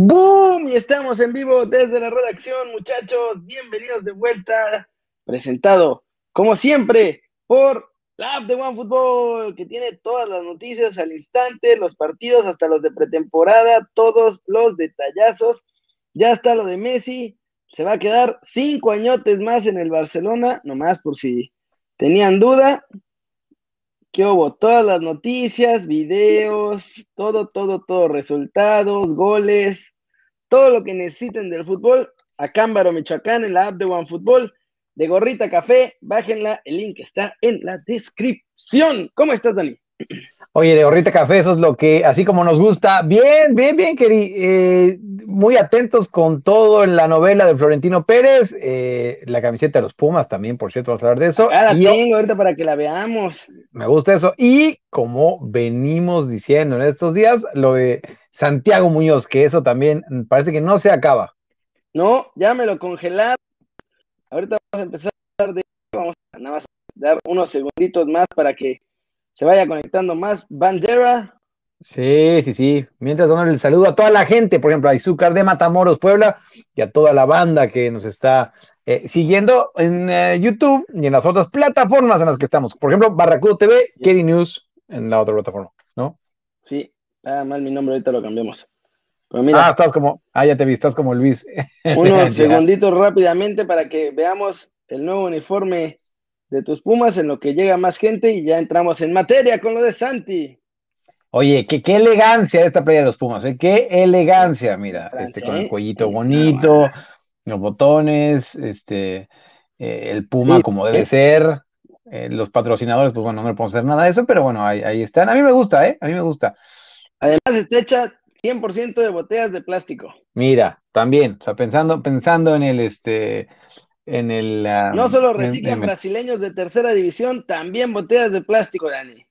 ¡Boom! Y estamos en vivo desde la redacción, muchachos. Bienvenidos de vuelta. Presentado, como siempre, por la app de OneFootball, que tiene todas las noticias al instante, los partidos, hasta los de pretemporada, todos los detallazos. Ya está lo de Messi. Se va a quedar 5 añotes más en el Barcelona, nomás por si tenían duda. ¿Qué hubo? Todas las noticias, videos, todo, resultados, goles, todo lo que necesiten del fútbol, a Acámbaro, Michoacán, en la app de OneFootball, de Gorrita Café, bájenla, el link está en la descripción. ¿Cómo estás, Dani? Oye, de Gorrita Café, eso es lo que, así como nos gusta. Bien, querido. Muy atentos con todo en la novela de Florentino Pérez. La camiseta de los Pumas también, por cierto, vamos a hablar de eso. Ahora la tengo ahorita para que la veamos. Me gusta eso. Y como venimos diciendo en estos días, lo de Santiago Muñoz, que eso también parece que no se acaba. No, ya me lo congelaron. Ahorita vamos a empezar de... Vamos a nada más dar unos segunditos más para que se vaya conectando más Bandera. Sí. Mientras, dándole el saludo a toda la gente, por ejemplo, a Izúcar de Matamoros, Puebla, y a toda la banda que nos está siguiendo en YouTube y en las otras plataformas en las que estamos. Por ejemplo, Barracudo TV, sí. Keri News en la otra plataforma, ¿no? Sí, ah, mal mi nombre, ahorita lo cambiamos. Pero mira, estás como, ya te vi, estás como Luis. Unos segunditos rápidamente para que veamos el nuevo uniforme de tus Pumas, en lo que llega más gente, y ya entramos en materia con lo de Santi. Oye, qué elegancia esta playa de los Pumas, ¿eh? Qué elegancia, mira, con el cuellito bonito, los botones, el Puma sí, como debe ser, los patrocinadores, pues bueno, no me puedo hacer nada de eso, pero bueno, ahí están. A mí me gusta, ¿eh? A mí me gusta. Además está hecha 100% de botellas de plástico. Mira, también, o sea, pensando en el, no solo reciclan brasileños de tercera división, también botellas de plástico, Dani.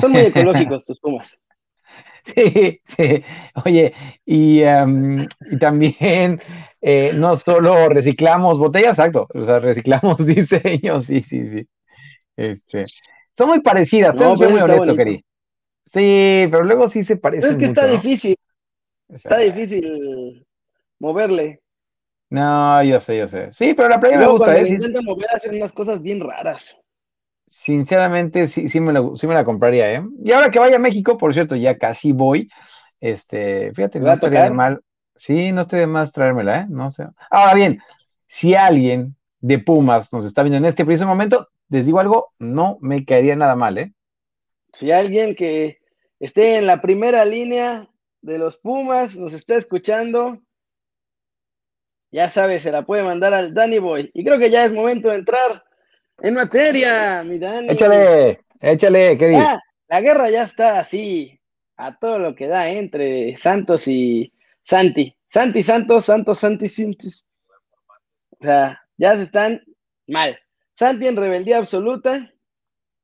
Son muy ecológicos tus Pumas. Sí. Oye, y también no solo reciclamos botellas, exacto, o sea, reciclamos diseños, sí. Son muy parecidas, tengo que ser muy honesto, querido. Sí, pero luego sí se parecen. Es que mucho, está difícil, ¿no? O sea, está difícil moverle. No, yo sé. Sí, pero la playa me gusta. Cuando intentan mover, hacen unas cosas bien raras. Sinceramente, sí me la compraría, ¿eh? Y ahora que vaya a México, por cierto, ya casi voy. Fíjate, no estaría de mal. Sí, no estoy de más traérmela, ¿eh? No sé. Ahora bien, si alguien de Pumas nos está viendo en este preciso momento, les digo algo, no me caería nada mal, ¿eh? Si alguien que esté en la primera línea de los Pumas nos está escuchando, ya sabes, se la puede mandar al Danny Boy. Y creo que ya es momento de entrar en materia, mi Dani. Échale, ¿qué dices? La guerra ya está así, a todo lo que da entre Santos y Santi. Santi. O sea, ya se están mal. Santi en rebeldía absoluta.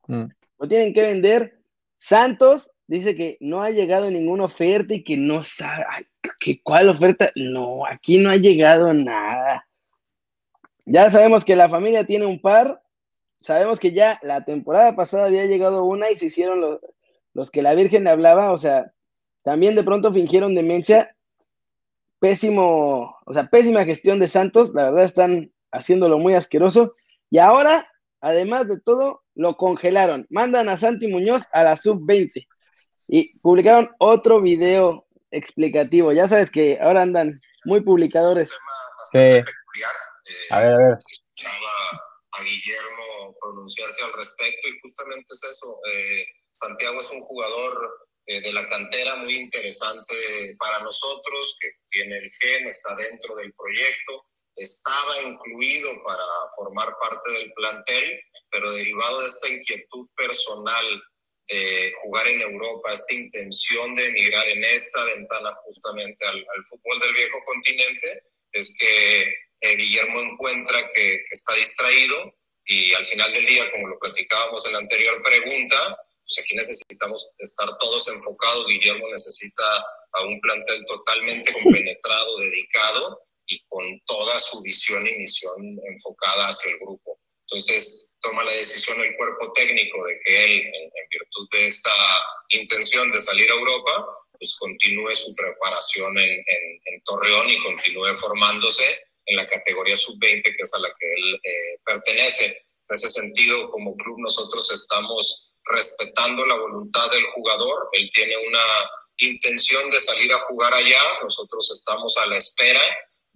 Lo tienen que vender. Santos dice que no ha llegado ninguna oferta y que no sabe que cuál oferta. No, aquí no ha llegado nada. Ya sabemos que la familia tiene un par. Sabemos que ya la temporada pasada había llegado una y se hicieron los que la Virgen le hablaba, o sea, también de pronto fingieron demencia. Pésima gestión de Santos, la verdad están haciéndolo muy asqueroso. Y ahora, además de todo, lo congelaron. Mandan a Santi Muñoz a la sub-20 y publicaron otro video explicativo. Ya sabes que ahora andan muy publicadores. Sí. A ver. A Guillermo pronunciarse al respecto, y justamente es eso. Santiago es un jugador de la cantera muy interesante para nosotros, que tiene el gen, está dentro del proyecto, estaba incluido para formar parte del plantel, pero derivado de esta inquietud personal de jugar en Europa, esta intención de emigrar en esta ventana justamente al fútbol del viejo continente, es que Guillermo encuentra que está distraído, y al final del día, como lo platicábamos en la anterior pregunta, pues aquí necesitamos estar todos enfocados. Guillermo necesita a un plantel totalmente compenetrado, dedicado y con toda su visión y misión enfocada hacia el grupo. Entonces toma la decisión el cuerpo técnico de que él, en virtud de esta intención de salir a Europa, pues continúe su preparación en Torreón y continúe formándose en la categoría sub-20, que es a la que él pertenece. En ese sentido, como club, nosotros estamos respetando la voluntad del jugador. Él tiene una intención de salir a jugar allá. Nosotros estamos a la espera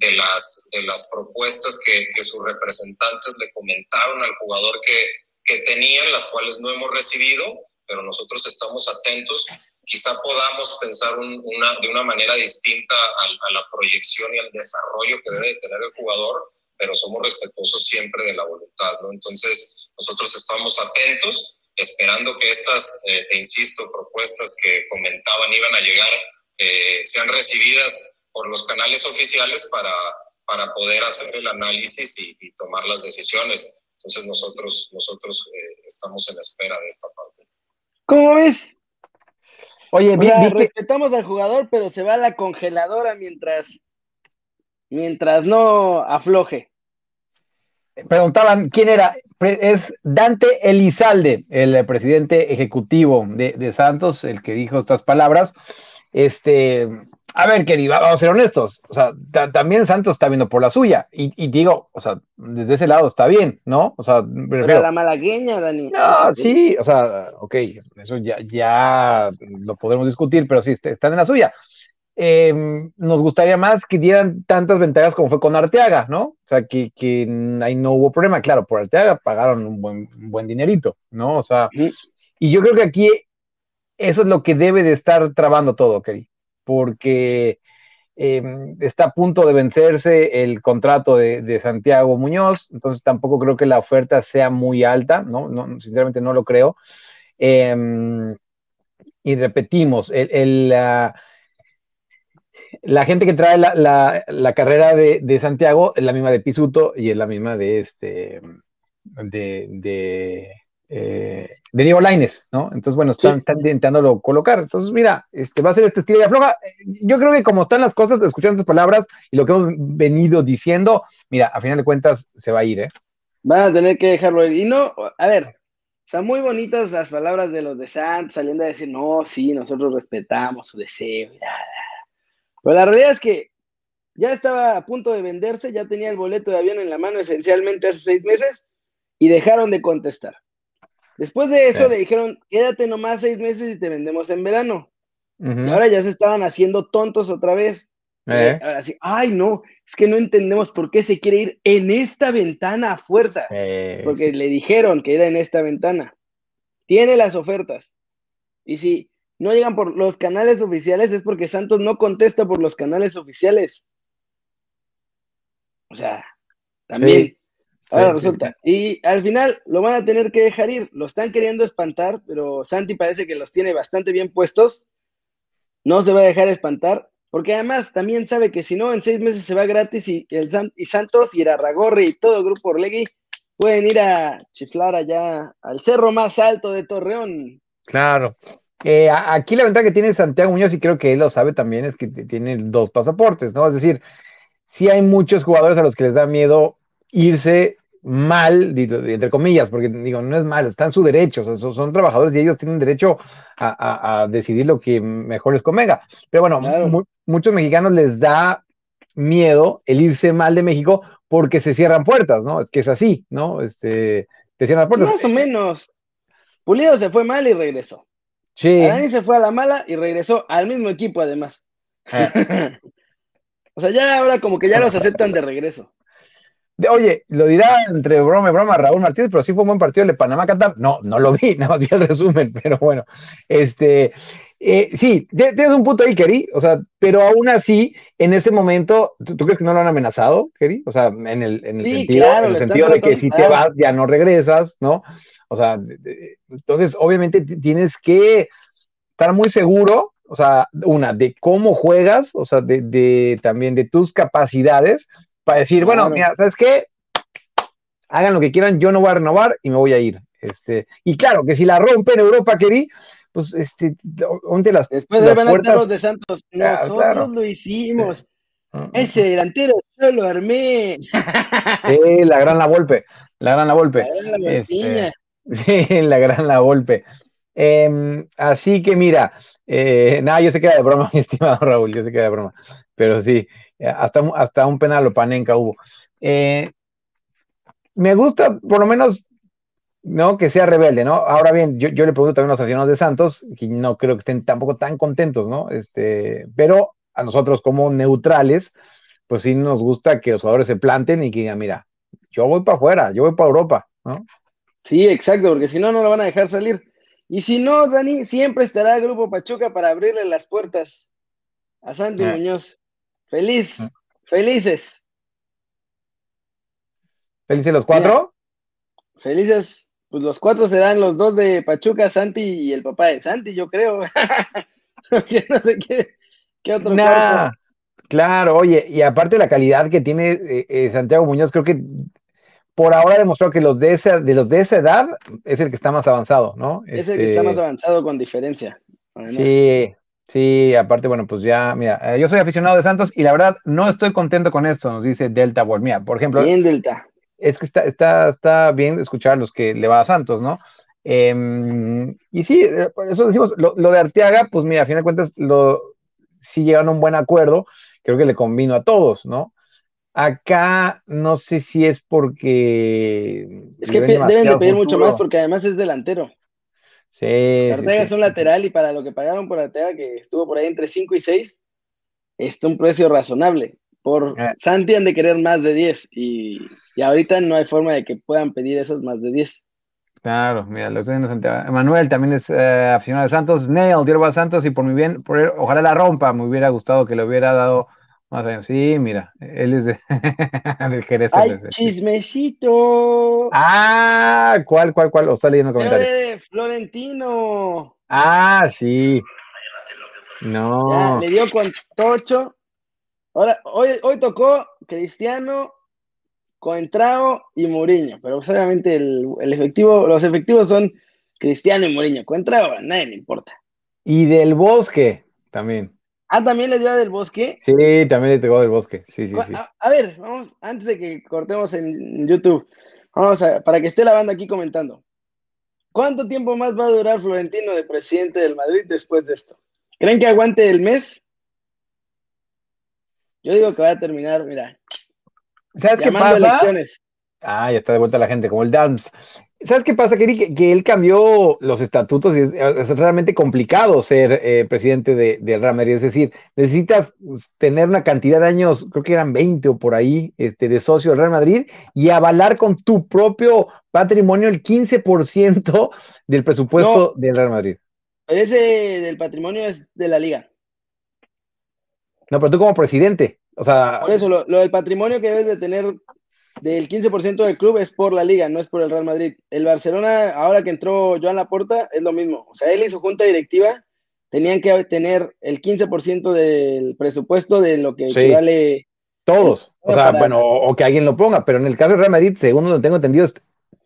de las propuestas que sus representantes le comentaron al jugador que tenían, las cuales no hemos recibido, pero nosotros estamos atentos. Quizá podamos pensar de una manera distinta a la proyección y al desarrollo que debe tener el jugador, pero somos respetuosos siempre de la voluntad, ¿no? Entonces, nosotros estamos atentos, esperando que estas, te insisto, propuestas que comentaban iban a llegar, sean recibidas por los canales oficiales para poder hacer el análisis y tomar las decisiones. Entonces, nosotros estamos en la espera de esta parte. ¿Cómo es? Oye, bien, o sea, respetamos al jugador, pero se va a la congeladora mientras no afloje. Preguntaban quién era. Es Dante Elizalde, el presidente ejecutivo de Santos, el que dijo estas palabras. A ver, querido, vamos a ser honestos. O sea, también Santos está viendo por la suya. Y digo, o sea, desde ese lado está bien, ¿no? O sea, pero la malagueña, Dani. No, sí, o sea, ok, eso ya lo podemos discutir, pero sí, están en la suya. Nos gustaría más que dieran tantas ventajas como fue con Arteaga, ¿no? O sea, que ahí no hubo problema. Claro, por Arteaga pagaron un buen dinerito, ¿no? O sea, y yo creo que aquí eso es lo que debe de estar trabando todo, Keri, porque está a punto de vencerse el contrato de Santiago Muñoz, entonces tampoco creo que la oferta sea muy alta, ¿no? Sinceramente no lo creo. Y repetimos, la gente que trae la carrera de Santiago es la misma de Pisuto y es la misma de Diego Lainez, ¿no? Entonces, bueno, están intentándolo colocar. Entonces, mira, va a ser estilo y afloja. Yo creo que como están las cosas, escuchando estas palabras y lo que hemos venido diciendo, mira, a final de cuentas se va a ir, ¿eh? Van a tener que dejarlo ir. Y no, a ver, están muy bonitas las palabras de los de Santos saliendo a decir, no, sí, nosotros respetamos su deseo y nada. Pero la realidad es que ya estaba a punto de venderse, ya tenía el boleto de avión en la mano esencialmente hace 6 meses y dejaron de contestar. Después de eso le dijeron, quédate nomás 6 meses y te vendemos en verano. Y ahora ya se estaban haciendo tontos otra vez. Ahora sí, ay no, es que no entendemos por qué se quiere ir en esta ventana a fuerza. Porque le dijeron que era en esta ventana. Tiene las ofertas. Y si no llegan por los canales oficiales, es porque Santos no contesta por los canales oficiales. O sea, también. Ahora resulta. Sí. Y al final lo van a tener que dejar ir. Lo están queriendo espantar, pero Santi parece que los tiene bastante bien puestos. No se va a dejar espantar, porque además también sabe que si no, en 6 meses se va gratis y Santos y Arragorri y todo el Grupo Orlegui pueden ir a chiflar allá al cerro más alto de Torreón. Claro. Aquí la ventaja que tiene Santiago Muñoz, y creo que él lo sabe también, es que tiene 2 pasaportes, ¿no? Es decir, sí hay muchos jugadores a los que les da miedo irse mal, entre comillas, porque digo, no es mal, está en su derecho, o sea, son trabajadores y ellos tienen derecho a decidir lo que mejor les convenga. Pero bueno, claro, muchos mexicanos les da miedo el irse mal de México porque se cierran puertas, ¿no? Es que es así, ¿no? Te cierran puertas. Más o menos. Pulido se fue mal y regresó. Sí. Arani se fue a la mala y regresó al mismo equipo, además. O sea, ya ahora como que ya los aceptan de regreso. Oye, lo dirá entre broma y broma Raúl Martínez, pero sí fue un buen partido el de Panamá-Cantam. No, no lo vi, nada más vi el resumen, pero bueno. Sí, tienes un punto ahí, Keri, o sea, pero aún así, en ese momento, ¿tú crees que no lo han amenazado, Keri? O sea, en el sentido de que si te vas ya no regresas, ¿no? O sea, entonces obviamente tienes que estar muy seguro, o sea, de cómo juegas, o sea, también de tus capacidades para decir, bueno, mira, ¿sabes qué? Hagan lo que quieran, yo no voy a renovar y me voy a ir. Y claro, que si la rompe en Europa, Keri, pues después de van a estar los de Santos, nosotros lo hicimos. Ese delantero yo lo armé. Sí, la gran La Volpe. Sí, la gran La Volpe. Así que mira, nada, yo sé que era de broma, mi estimado Raúl, yo sé que era de broma, pero sí, hasta un penal o panenca hubo. Me gusta, por lo menos, no que sea rebelde, ¿no? Ahora bien, yo le pregunto también a los aficionados de Santos, que no creo que estén tampoco tan contentos, ¿no? Pero a nosotros como neutrales, pues sí nos gusta que los jugadores se planten y que digan, mira, yo voy para afuera, yo voy para Europa, ¿no? Sí, exacto, porque si no, no lo van a dejar salir. Y si no, Dani, siempre estará el Grupo Pachuca para abrirle las puertas a Santi Muñoz. Felices. ¿Felices los cuatro? Mira, felices, pues los cuatro serán los dos de Pachuca, Santi y el papá de Santi, yo creo. Porque no sé qué otro cuarto. Claro, oye, y aparte de la calidad que tiene Santiago Muñoz, creo que por ahora demostró que los de esa edad es el que está más avanzado, ¿no? Es el que está más avanzado con diferencia. Además. Sí, aparte, bueno, pues ya, mira, yo soy aficionado de Santos y la verdad no estoy contento con esto, nos dice Delta World. Mira, por ejemplo. Bien, Delta. Es que está bien escuchar los que le va a Santos, ¿no? Y sí, por eso decimos, lo de Arteaga, pues mira, a fin de cuentas, sí llegaron a un buen acuerdo, creo que le convino a todos, ¿no? Acá no sé si es porque... Es que deben de pedir mucho más porque además es delantero. Sí. Arteaga es un lateral y para lo que pagaron por Arteaga, que estuvo por ahí entre 5 y 6, es un precio razonable. Por Santi han de querer más de 10 y ahorita no hay forma de que puedan pedir esos más de 10. Claro, mira, lo estoy viendo Santiago. Manuel también es aficionado de Santos. Neil, dio a Santos y por mi bien, ojalá la rompa. Me hubiera gustado que le hubiera dado más años. Sí, mira, él es de del Jerez. ¡Ay, chismecito! ¡Ah! ¿Cuál? O está leyendo comentarios. ¡De Florentino! ¡Ah, sí! No. Ya, le dio con Tocho. Ahora, hoy tocó Cristiano, Coentrao y Mourinho, pero obviamente los efectivos son Cristiano y Mourinho. Coentrao a nadie le importa. Y Del Bosque también. Ah, ¿también le dio a Del Bosque? Sí, también le tocó a Del Bosque, sí. A ver, vamos, antes de que cortemos en YouTube, para que esté la banda aquí comentando. ¿Cuánto tiempo más va a durar Florentino de presidente del Madrid después de esto? ¿Creen que aguante el mes? Yo digo que va a terminar, mira... ¿Sabes qué pasa? Elecciones. Ah, ya está de vuelta la gente, como el Dams. ¿Sabes qué pasa, Keri? Que él cambió los estatutos y es realmente complicado ser presidente de Real Madrid. Es decir, necesitas tener una cantidad de años, creo que eran 20 o por ahí, de socio del Real Madrid y avalar con tu propio patrimonio el 15% del presupuesto del Real Madrid. Pero ese del patrimonio es de la liga. No, pero tú como presidente. O sea, por eso, lo del patrimonio que debes de tener del 15% del club es por la Liga, no es por el Real Madrid. El Barcelona, ahora que entró Joan Laporta, es lo mismo. O sea, él y su junta directiva tenían que tener el 15% del presupuesto de lo que equivale... Todos. O sea, bueno, o que alguien lo ponga, pero en el caso del Real Madrid, según lo tengo entendido, es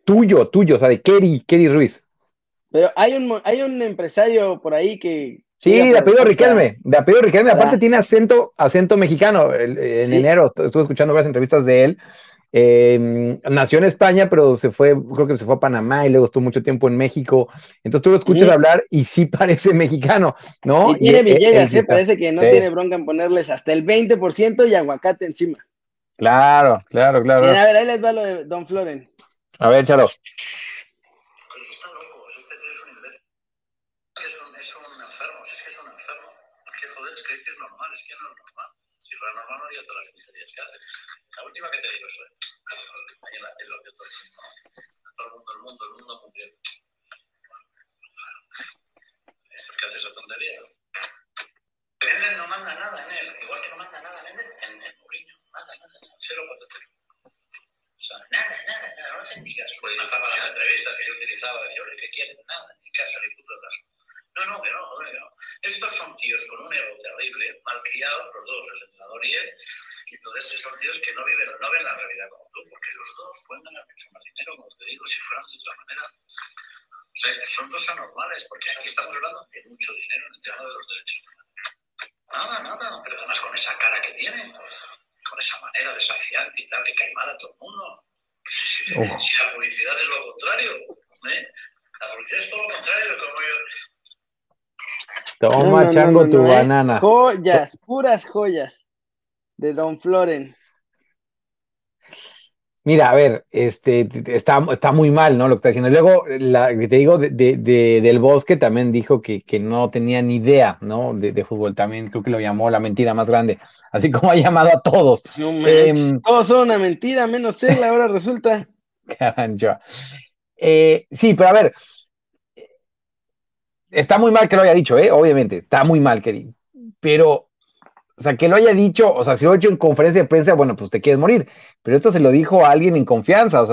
tuyo, o sea, de Keri Ruiz. Pero hay un empresario por ahí que... Sí, de apellido Riquelme, aparte tiene acento mexicano, en enero estuve escuchando varias entrevistas de él, nació en España, pero creo que se fue a Panamá y luego estuvo mucho tiempo en México, entonces tú lo escuchas hablar y sí parece mexicano, ¿no? Y tiene Villegas, parece que no tiene bronca en ponerles hasta el 20% y aguacate encima. Claro. Bien, a ver, ahí les va lo de Don Floren. A ver, échalo. Que te digo eso, es lo que todo el mundo cumplió. ¿Es porque haces la tontería? Mendes no manda nada en él, igual que no manda nada Mendes en el Mourinho, nada, 0-4-3. O sea, nada, no hacen ni caso. Pues hasta para las entrevistas que yo utilizaba, decía, oye, ¿qué quieren? Nada, ni caso, ni puto caso. No. Estos son tíos con un ego terrible, malcriados los dos, el entrenador y él. Y entonces son tíos que no ven la realidad como tú, porque los dos pueden ganar mucho más dinero, como te digo, si fueran de otra manera. O sea, son dos anormales, porque aquí estamos hablando de mucho dinero en el tema de los derechos. Nada, pero además con esa cara que tienen, con esa manera desafiante y tal, de caimada a todo el mundo. Si la publicidad es lo contrario, La publicidad es todo lo contrario de lo que yo. Toma, no, chango, tu banana. Joyas, puras joyas de Don Floren. Mira, a ver, está muy mal, ¿no? Lo que está diciendo. Luego, te digo, Del Bosque también dijo que no tenía ni idea, ¿no? De fútbol. También creo que lo llamó la mentira más grande, así como ha llamado a todos. No manches, todos son una mentira, menos él, ahora resulta. Carancho. Sí, pero a ver, está muy mal que lo haya dicho, obviamente, está muy mal, querido. Pero... o sea, que lo haya dicho, o sea, si lo ha hecho en conferencia de prensa, bueno, pues te quieres morir. Pero esto se lo dijo a alguien en confianza, o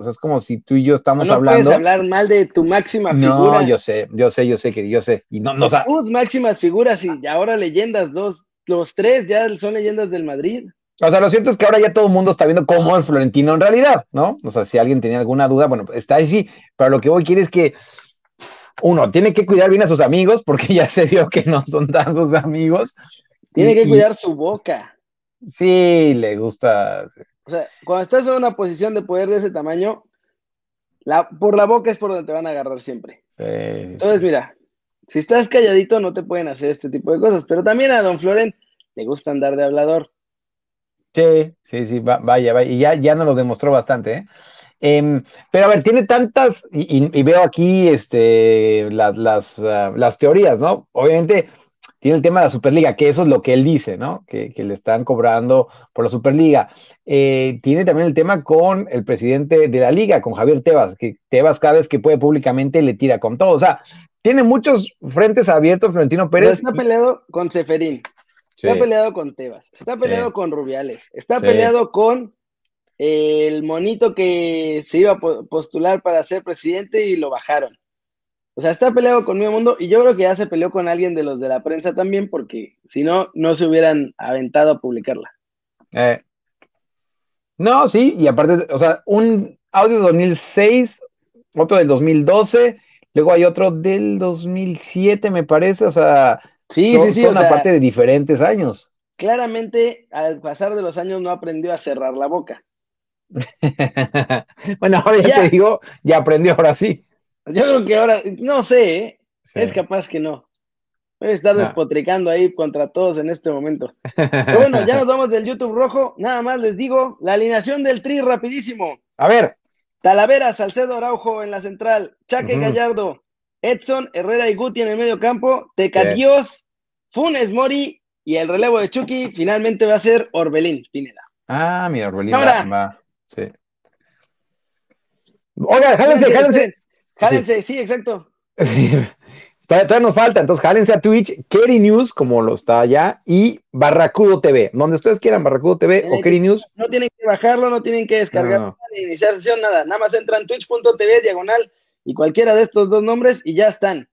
sea es como si tú y yo estamos hablando. No puedes hablar mal de tu máxima figura. No, yo sé. Y no, o sea, tus máximas figuras y ahora leyendas, los tres ya son leyendas del Madrid. O sea, lo cierto es que ahora ya todo el mundo está viendo cómo es Florentino en realidad, ¿no? O sea, si alguien tenía alguna duda, bueno, está ahí sí, pero lo que voy quiere es que uno tiene que cuidar bien a sus amigos, porque ya se vio que no son tan sus amigos. Tiene que cuidar su boca. Sí, le gusta. O sea, cuando estás en una posición de poder de ese tamaño, por la boca es por donde te van a agarrar siempre. Sí. Entonces, mira, si estás calladito no te pueden hacer este tipo de cosas, pero también a Don Florent le gusta andar de hablador. Sí, vaya, y ya nos lo demostró bastante, pero a ver, tiene tantas, y veo aquí las teorías, ¿no? Obviamente... tiene el tema de la Superliga, que eso es lo que él dice, ¿no? Que le están cobrando por la Superliga. Tiene también el tema con el presidente de la Liga, con Javier Tebas, que Tebas cada vez que puede públicamente le tira con todo. O sea, tiene muchos frentes abiertos Florentino Pérez. Pero está peleado con Ceferín, sí. Está peleado con Tebas, está peleado con Rubiales, está peleado con el monito que se iba a postular para ser presidente y lo bajaron. O sea, está peleado con Medio Mundo y yo creo que ya se peleó con alguien de los de la prensa también, porque si no, no se hubieran aventado a publicarla. No, sí, y aparte, o sea, un audio de 2006, otro del 2012, luego hay otro del 2007, me parece, o sea, sí, son aparte de diferentes años. Claramente, al pasar de los años no aprendió a cerrar la boca. Bueno, ahora ya te digo, ya aprendió, ahora sí. Yo creo que ahora, no sé, es capaz que no. Voy a estar despotricando ahí contra todos en este momento. Pero bueno, ya nos vamos del YouTube rojo. Nada más les digo, la alineación del Tri rapidísimo. A ver. Talavera, Salcedo, Araujo en la central. Chaque, Gallardo, Edson, Herrera y Guti en el medio campo. Tecatíos, Funes Mori y el relevo de Chucky finalmente va a ser Orbelín Pineda. Ah, mira, Orbelín. Ahora. Va. Sí. Oigan, jálense. Jálense, sí, exacto. Sí. Todavía nos falta, entonces jálense a Twitch, Keri News, como lo está allá, y Barracudo TV, donde ustedes quieran, Barracudo TV o Keri News. No tienen que bajarlo, no tienen que descargarlo, ni iniciar sesión, nada más entran twitch.tv/, y cualquiera de estos dos nombres, y ya están.